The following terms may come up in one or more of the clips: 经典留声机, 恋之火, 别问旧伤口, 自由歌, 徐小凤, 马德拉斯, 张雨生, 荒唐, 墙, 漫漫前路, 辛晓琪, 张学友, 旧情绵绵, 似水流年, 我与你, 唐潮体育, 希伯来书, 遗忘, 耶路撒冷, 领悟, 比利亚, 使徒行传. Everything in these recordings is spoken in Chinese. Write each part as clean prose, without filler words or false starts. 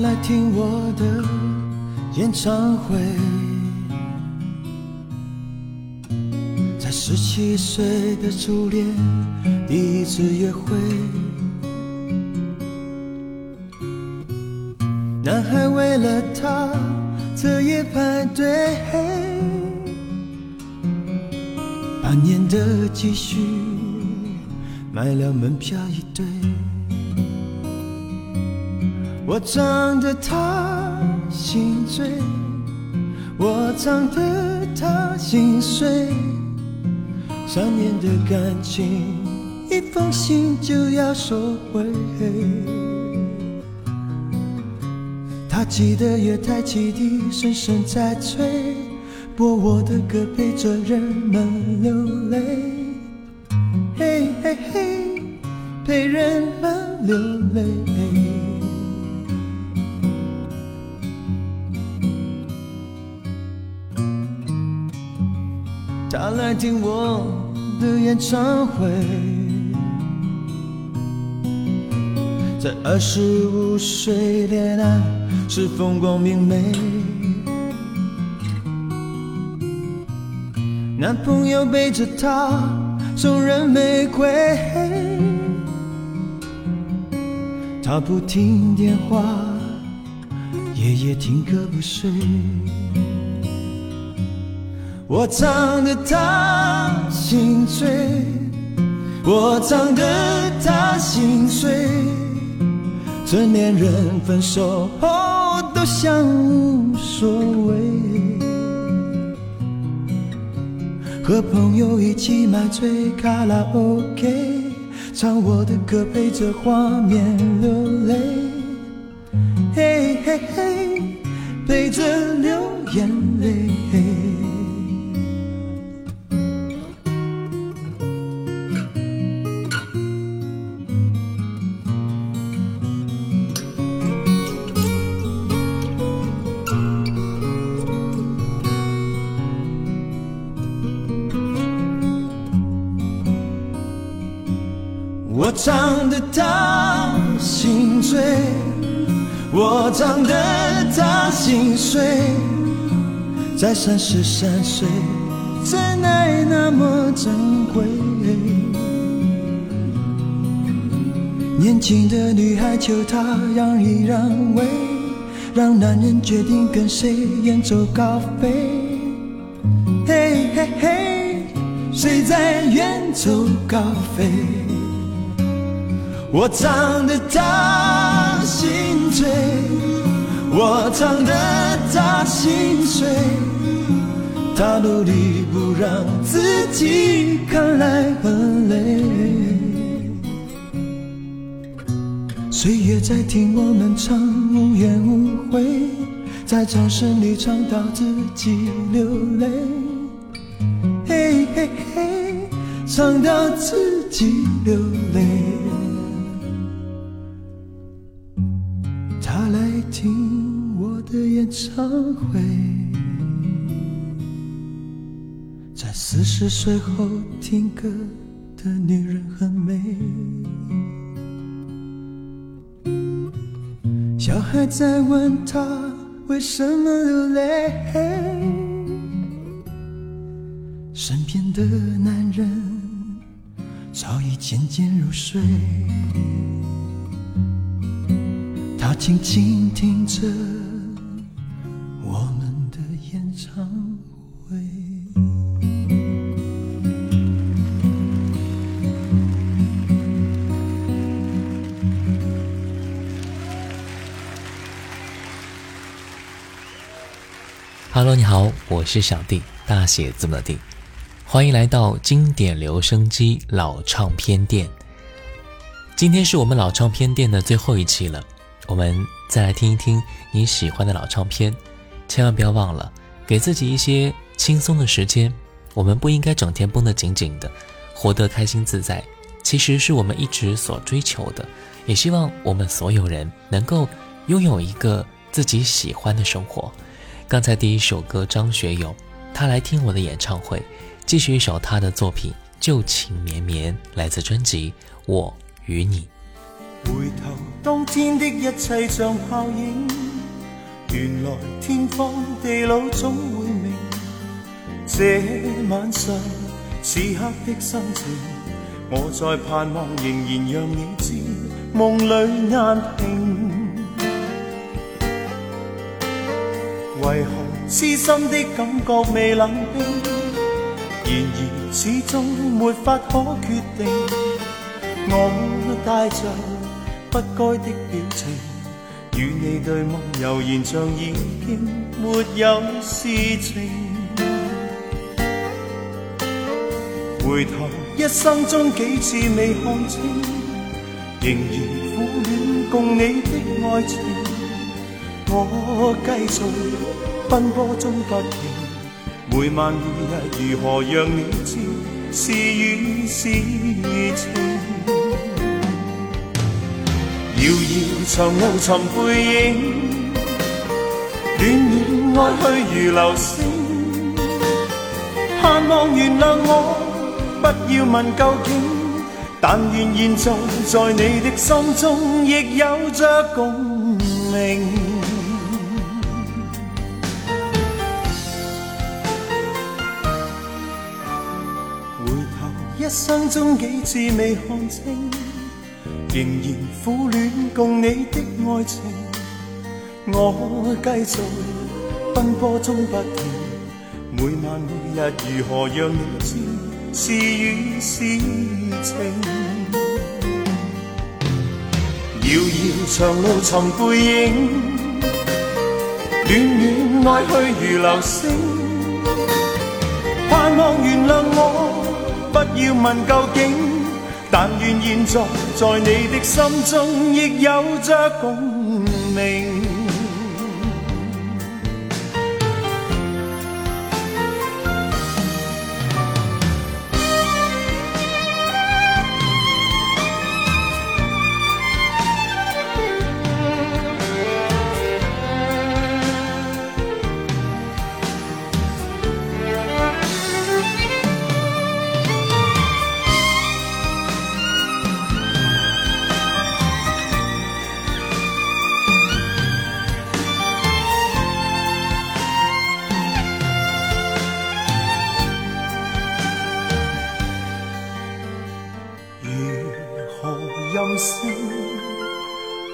来听我的演唱会，才17岁的初恋，第一次约会。男孩为了她彻夜排队，8年的积蓄买了门票一对。我唱得他心醉，我唱得他心碎，3年的感情，一封信就要收回。他记得月台汽笛声声在催，播我的歌陪着人们流泪，嘿嘿嘿，陪人们流泪。他来听我的演唱会，在25岁恋爱是风光明媚。男朋友背着她送人玫瑰，她不听电话，夜夜听歌不睡。我唱得他心醉，我唱得他心碎，成年人分手后都像无所谓。和朋友一起买醉卡拉 OK， 唱我的歌陪着画面流泪，嘿嘿嘿，陪着流眼泪。我唱得他心醉，我唱得他心碎，在33岁，真爱那么珍贵。年轻的女孩求他让一让位，让男人决定跟谁远走高飞，嘿嘿嘿，谁在远走高飞。我唱得他心醉，我唱得他心碎，他努力不让自己看来很累。岁月在听我们唱无怨无悔，在掌声里唱到自己流泪，嘿嘿嘿，唱到自己流泪。听我的演唱会，在40岁后听歌的女人很美。小孩在问她为什么流泪，身边前的男人早已渐渐入睡，他静静听着我们的演唱会。Hello， 你好，我是小弟，大写字母的 D， 欢迎来到经典留声机老唱片店。今天是我们老唱片店的最后一期了，我们再来听一听你喜欢的老唱片，千万不要忘了给自己一些轻松的时间。我们不应该整天绷得紧紧的，活得开心自在，其实是我们一直所追求的，也希望我们所有人能够拥有一个自己喜欢的生活。刚才第一首歌张学友，他来听我的演唱会，继续一首他的作品《旧情绵绵》，来自专辑《我与你》。回头当天的一切像泡影，原来天荒地老总会明。这晚上此刻的心情，我在盼望，仍然让你知梦里难平。为何痴心的感觉未冷冰，然而始终没法可决定。我带着不该的表情，与你对望，悠然像已经没有事情。回头一生中几次未看清，仍然苦恋共你的爱情。我继续奔波中不停，每晚每日如何让你知是与是情。遥遥长路寻背影，恋恋爱去如流星。盼望原谅我，不要问究竟，但愿现在在你的心中亦有着共鸣。一生中几次未看清，仍然苦恋共你的爱情。我继续奔波中不停，每晚每日如何让你知是与是情。遥遥长路寻背影，恋恋爱去如流星。盼望原谅我，不要问究竟，但愿现在在你的心中亦有着共鸣。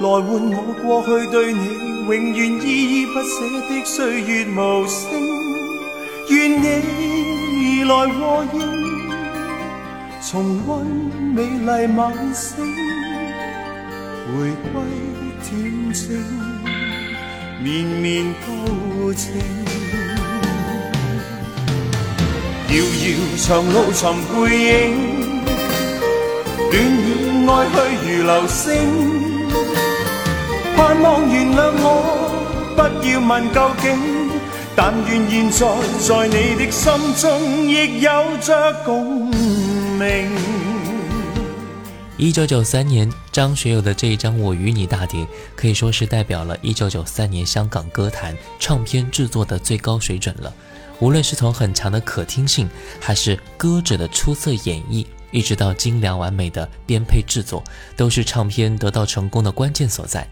来换我过去对你永远依依不舍的岁月无声，愿你来和应，重温美丽晚星，回归恬静，绵绵高情。遥遥长路寻背影，恋恋爱去如流星。盼望原谅我，不要问究竟，但愿现在在你的心中亦有着共鸣。1993年张学友的这一张《我与你》大碟，可以说是代表了1993年香港歌坛唱片制作的最高水准了。无论是从很强的可听性，还是歌者的出色演绎，一直到精良完美的编配制作，都是唱片得到成功的关键所在。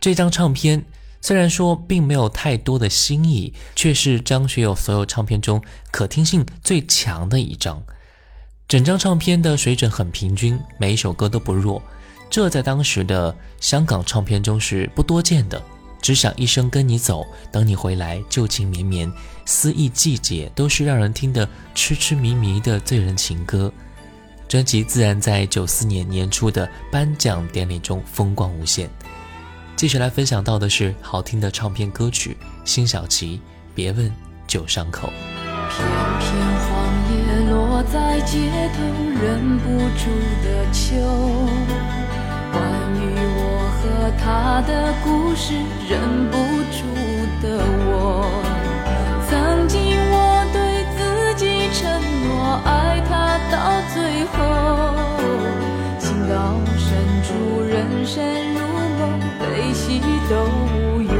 这张唱片虽然说并没有太多的新意，却是张学友所有唱片中可听性最强的一张。整张唱片的水准很平均，每一首歌都不弱，这在当时的香港唱片中是不多见的。只想一生跟你走，等你回来，旧情绵绵，思忆季节，都是让人听得痴痴迷迷的醉人情歌。专辑自然在94年年初的颁奖典礼中风光无限。继续来分享到的是好听的唱片歌曲，辛晓琪《别问旧伤口》。片片黄叶落在街头，忍不住的秋，关于我和他的故事，忍不住的我。曾经我对自己承诺，爱他到最后，情到深处，人生如梦，悲喜都无忧。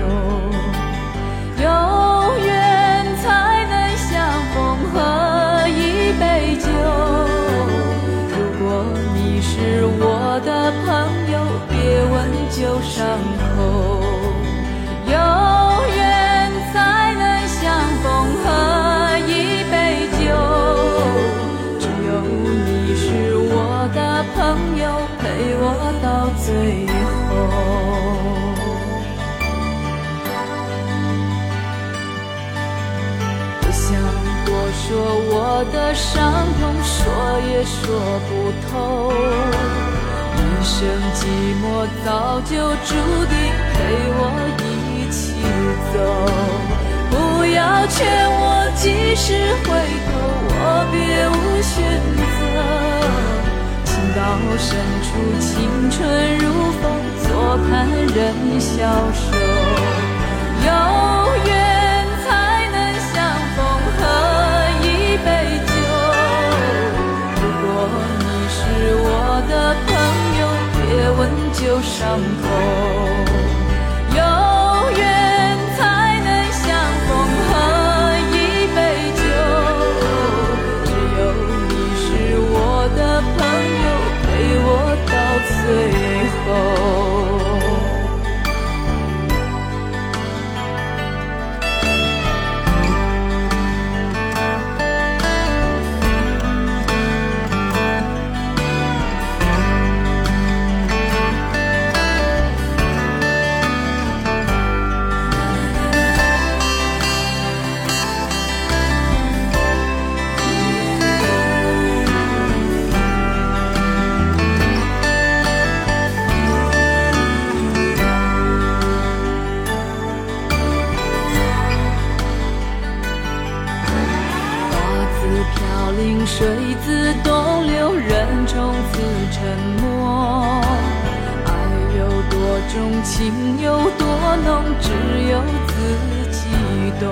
有缘才能相逢，喝一杯酒。如果你是我的朋友，别问旧伤口，有缘才能相逢，喝一杯酒。只有你是我的朋友，陪我到最后。不想多说我的伤痛，说也说不透。人生寂寞早就注定，陪我一起走。不要劝我及时回头，我别无选择。情到深处，青春如风，坐看人消瘦。有缘才能相逢，喝一杯酒。如果你是我的朋友，别问旧伤口，有缘才能相逢，喝一杯酒。只有你是我的朋友，陪我到最后。水自东流，人从此沉默。爱有多重，情有多浓，只有自己懂。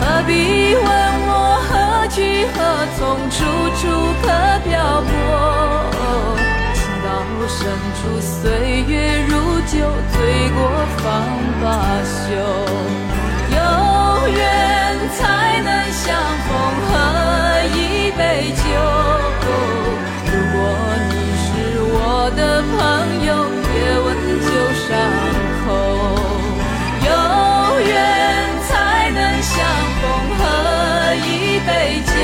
何必问我何去何从，处处可漂泊。情到深处，岁月如酒，醉过方罢休。有缘才能相逢，喝一杯酒。如果你是我的朋友，别问旧伤口，有缘才能相逢，喝一杯酒。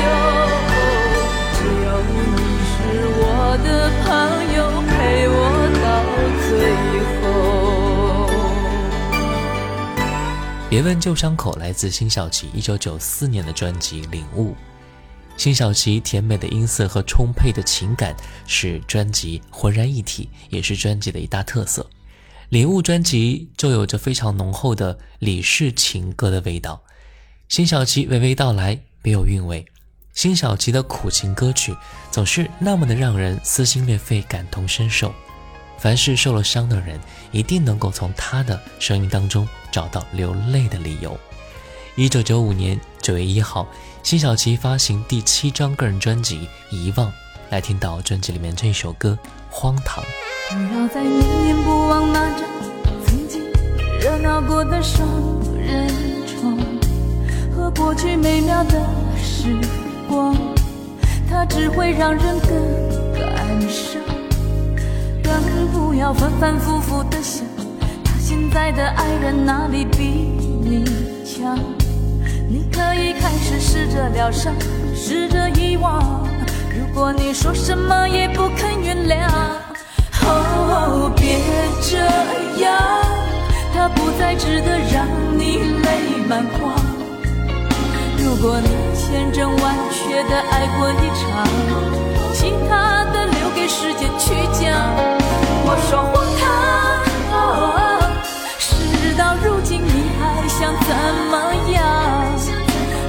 只有你是我的朋友，陪我到最后。别问旧伤口来自辛晓琪1994年的专辑《领悟》。辛晓琪甜美的音色和充沛的情感使专辑浑然一体，也是专辑的一大特色。《领悟》专辑就有着非常浓厚的李氏情歌的味道，辛晓琪娓娓道来，别有韵味。辛晓琪的苦情歌曲总是那么的让人撕心裂肺，感同身受。凡是受了伤的人，一定能够从她的声音当中找到流泪的理由。1995年9月1号，辛晓琪发行第7张个人专辑《遗忘》，来听到专辑里面这首歌《荒唐》。不要再念念不忘那张曾经热闹过的双人床和过去美妙的时光，它只会让人更感伤。人不要反反复复的想他现在的爱人哪里比你强？你可以开始试着疗伤，试着遗忘。如果你说什么也不肯原谅，哦，别这样，他不再值得让你泪满眶。如果你千真万确的爱过一场，其他的留给时间去讲。我说荒唐，哦，事到如今你还想怎么样？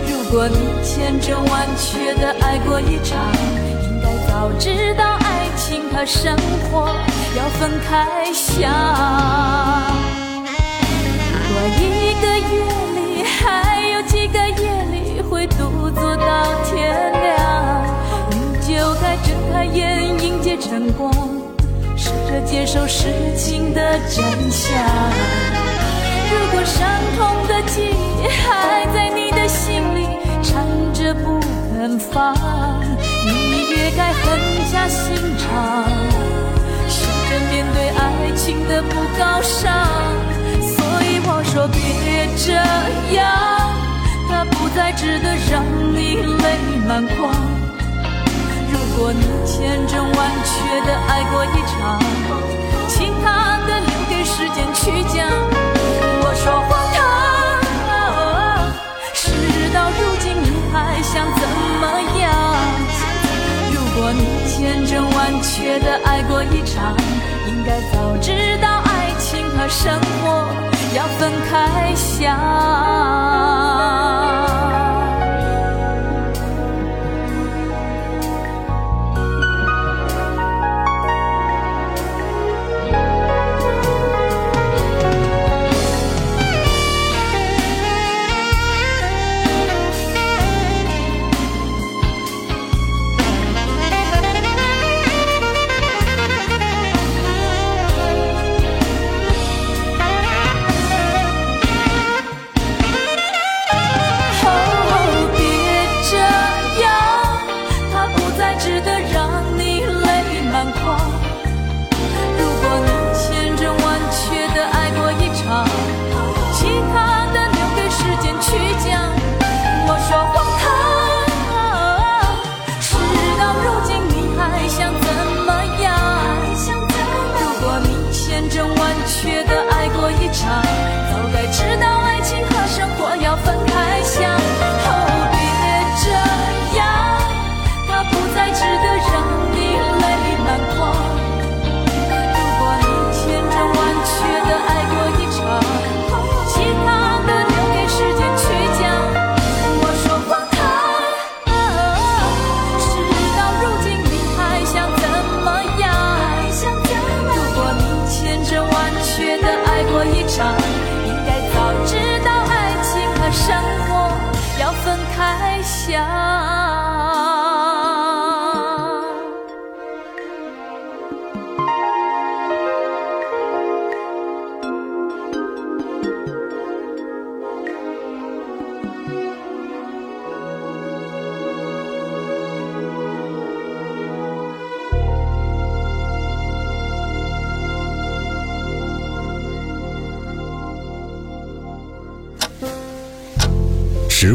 如果你千真万确的爱过一场，应该早知道爱情和生活要分开想。如果一个夜里还有几个夜里会独坐到天亮，你就该睁开眼迎接晨光，试着接受事情的真相。如果伤痛的记忆还在你的心里缠着不肯放，你也该狠下心肠，试着面对爱情的不高尚。所以我说别这样，它不再值得让你泪满眶。如果你千真万确的爱过一场，其他的留给时间去讲。我说荒唐，事到如今你还想怎么样？如果你千真万确的爱过一场，应该早知道爱情和生活要分开想。时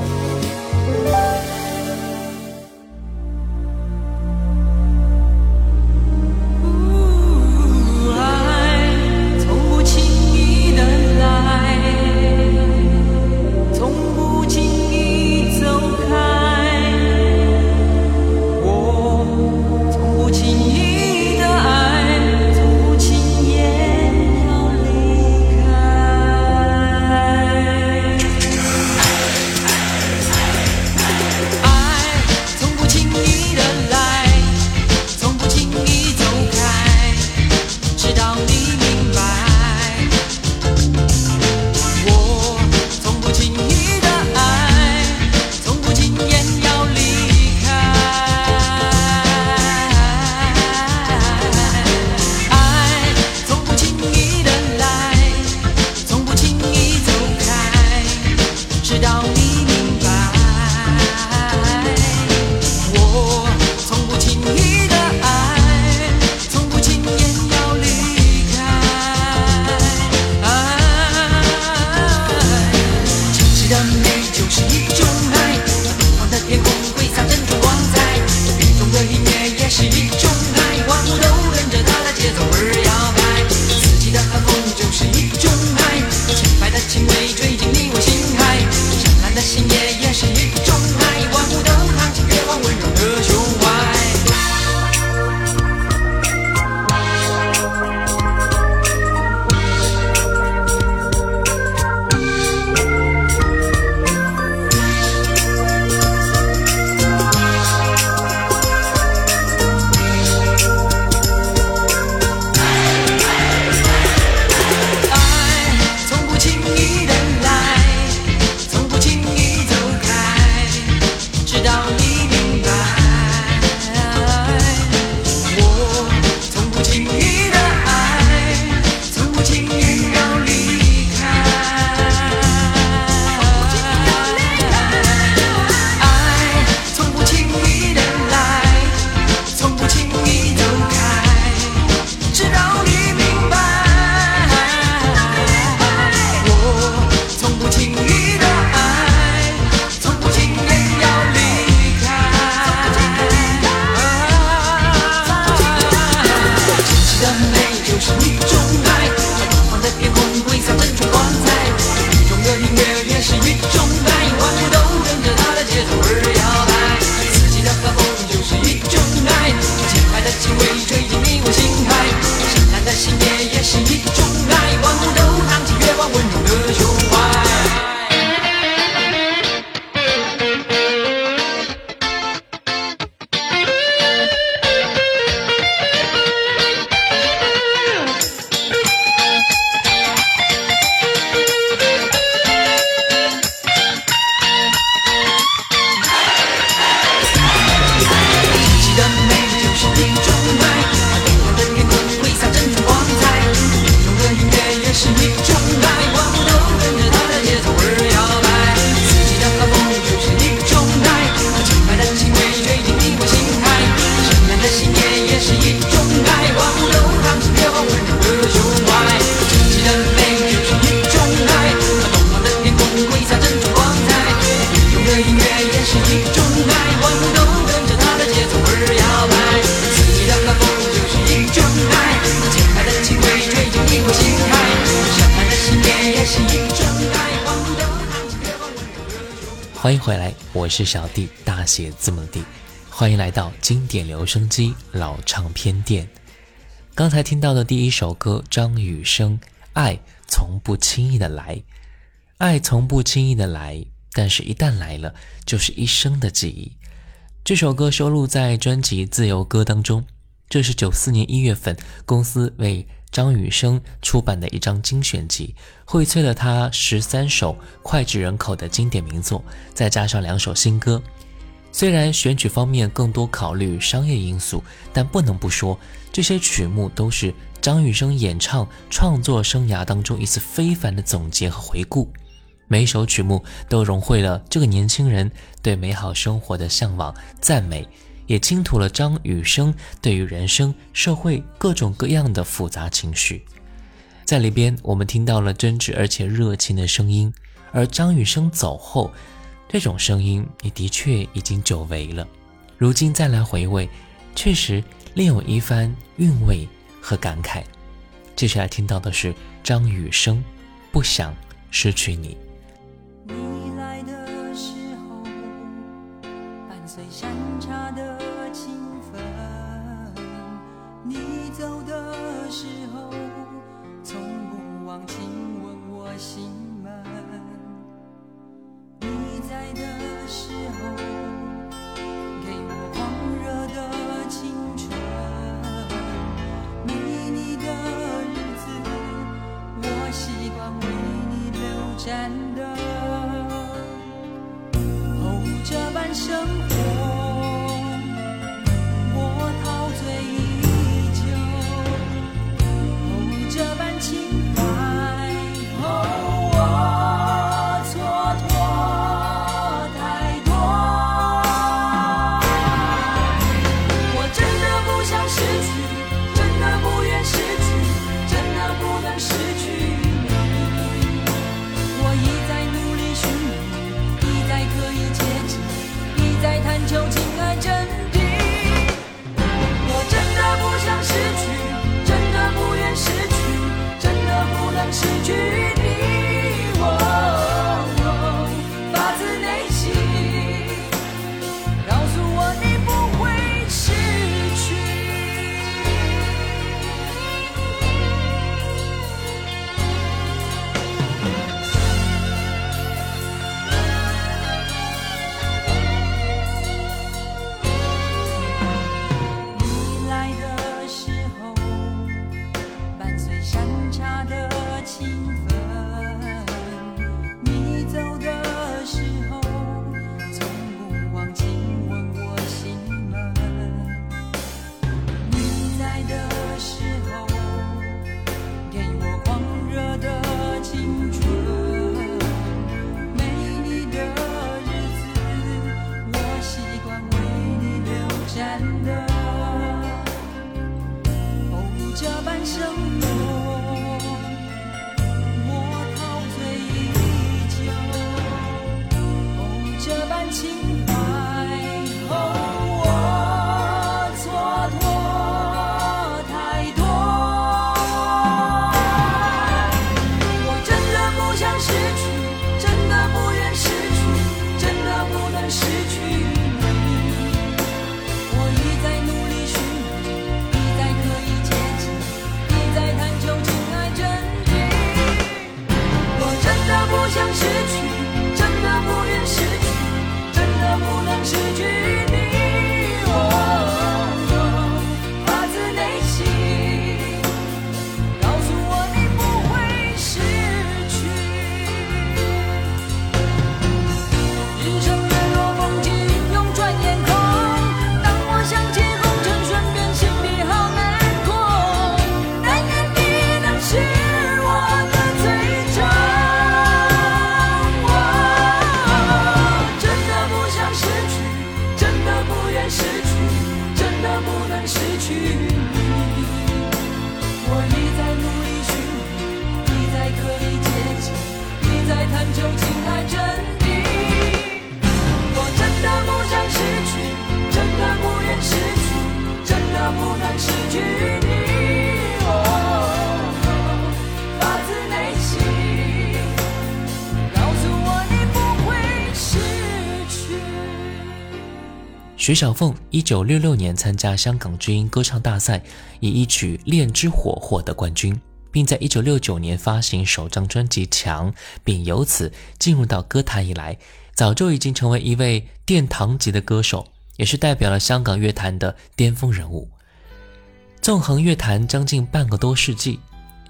欢迎回来，我是小弟，大写字母 D， 欢迎来到经典留声机老唱片店。刚才听到的第一首歌，张雨生，爱从不轻易的来，爱从不轻易的来，但是一旦来了就是一生的记忆。这首歌收录在专辑《自由歌》当中，这是94年1月份公司为张雨生出版的一张精选集，荟萃了他13首脍炙人口的经典名作，再加上2首新歌。虽然选曲方面更多考虑商业因素，但不能不说，这些曲目都是张雨生演唱创作生涯当中一次非凡的总结和回顾。每首曲目都融汇了这个年轻人对美好生活的向往、赞美，也倾吐了张雨生对于人生、社会各种各样的复杂情绪。在里边，我们听到了真挚而且热情的声音，而张雨生走后，这种声音也的确已经久违了。如今再来回味，确实另有一番韵味和感慨。接下来听到的是张雨生，不想失去你。最山茶的情分，你走的时候从不忘亲吻我心门，你在的时候给我狂热的青春，你的日子我习惯为你流转的，哦，这半生活是徐小凤1966年参加香港之音歌唱大赛，以一曲《恋之火》获得冠军，并在1969年发行首张专辑《墙》，并由此进入到歌坛以来，早就已经成为一位殿堂级的歌手，也是代表了香港乐坛的巅峰人物。纵横乐坛将近半个多世纪，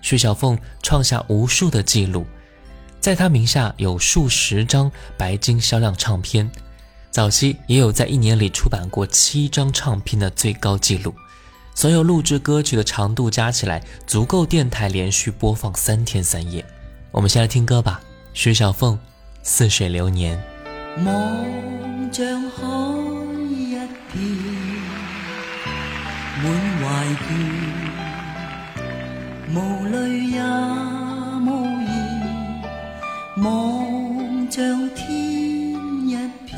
徐小凤创下无数的记录，在她名下有数十张白金销量唱片，早期也有在一年里出版过7张唱片的最高纪录。所有录制歌曲的长度加起来足够电台连续播放3天3夜。我们先来听歌吧，徐小凤《似水流年》。望像海一片满怀倦，无泪也无言，望像天一片，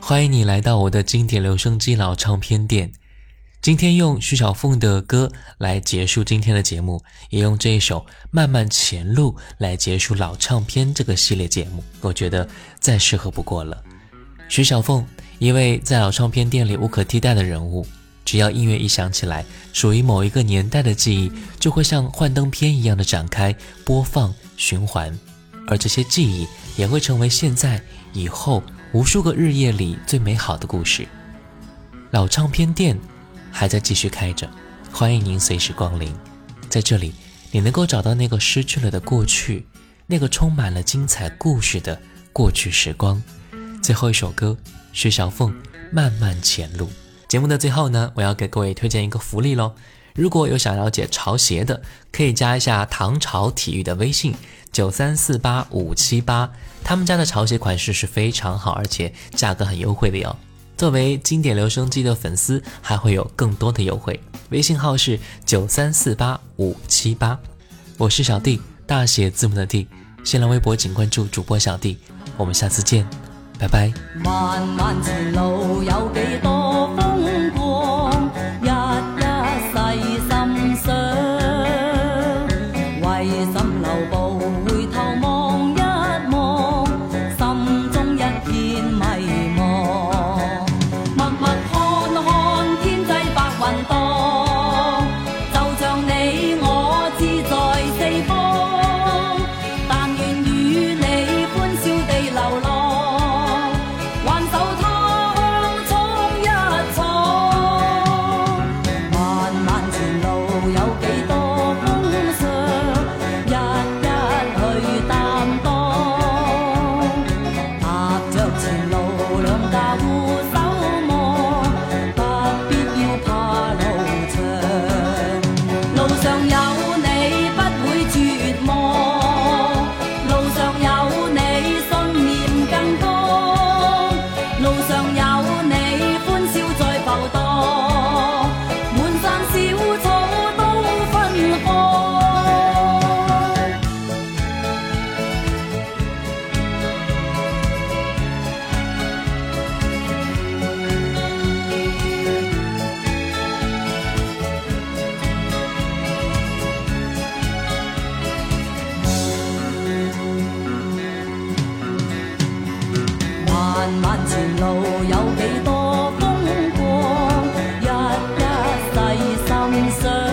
欢迎你来到我的经典留声机老唱片店，今天用徐小凤的歌来结束今天的节目，也用这一首《漫漫前路》来结束老唱片这个系列节目，我觉得再适合不过了。徐小凤，一位在老唱片店里无可替代的人物，只要音乐一响起来，属于某一个年代的记忆就会像幻灯片一样的展开播放循环，而这些记忆也会成为现在以后无数个日夜里最美好的故事。老唱片店还在继续开着，欢迎您随时光临，在这里你能够找到那个失去了的过去，那个充满了精彩故事的过去时光。最后一首歌，徐小凤《漫漫前路》。节目的最后呢，我要给各位推荐一个福利咯，如果有想了解潮鞋的，可以加一下唐潮体育的微信9348578，他们家的潮鞋款式是非常好，而且价格很优惠的哟。作为经典留声机的粉丝，还会有更多的优惠，微信号是9348578。我是小弟，大写字母的弟，新浪微博请关注主播小弟，我们下次见，拜拜。漫漫前路有几多风波。红色。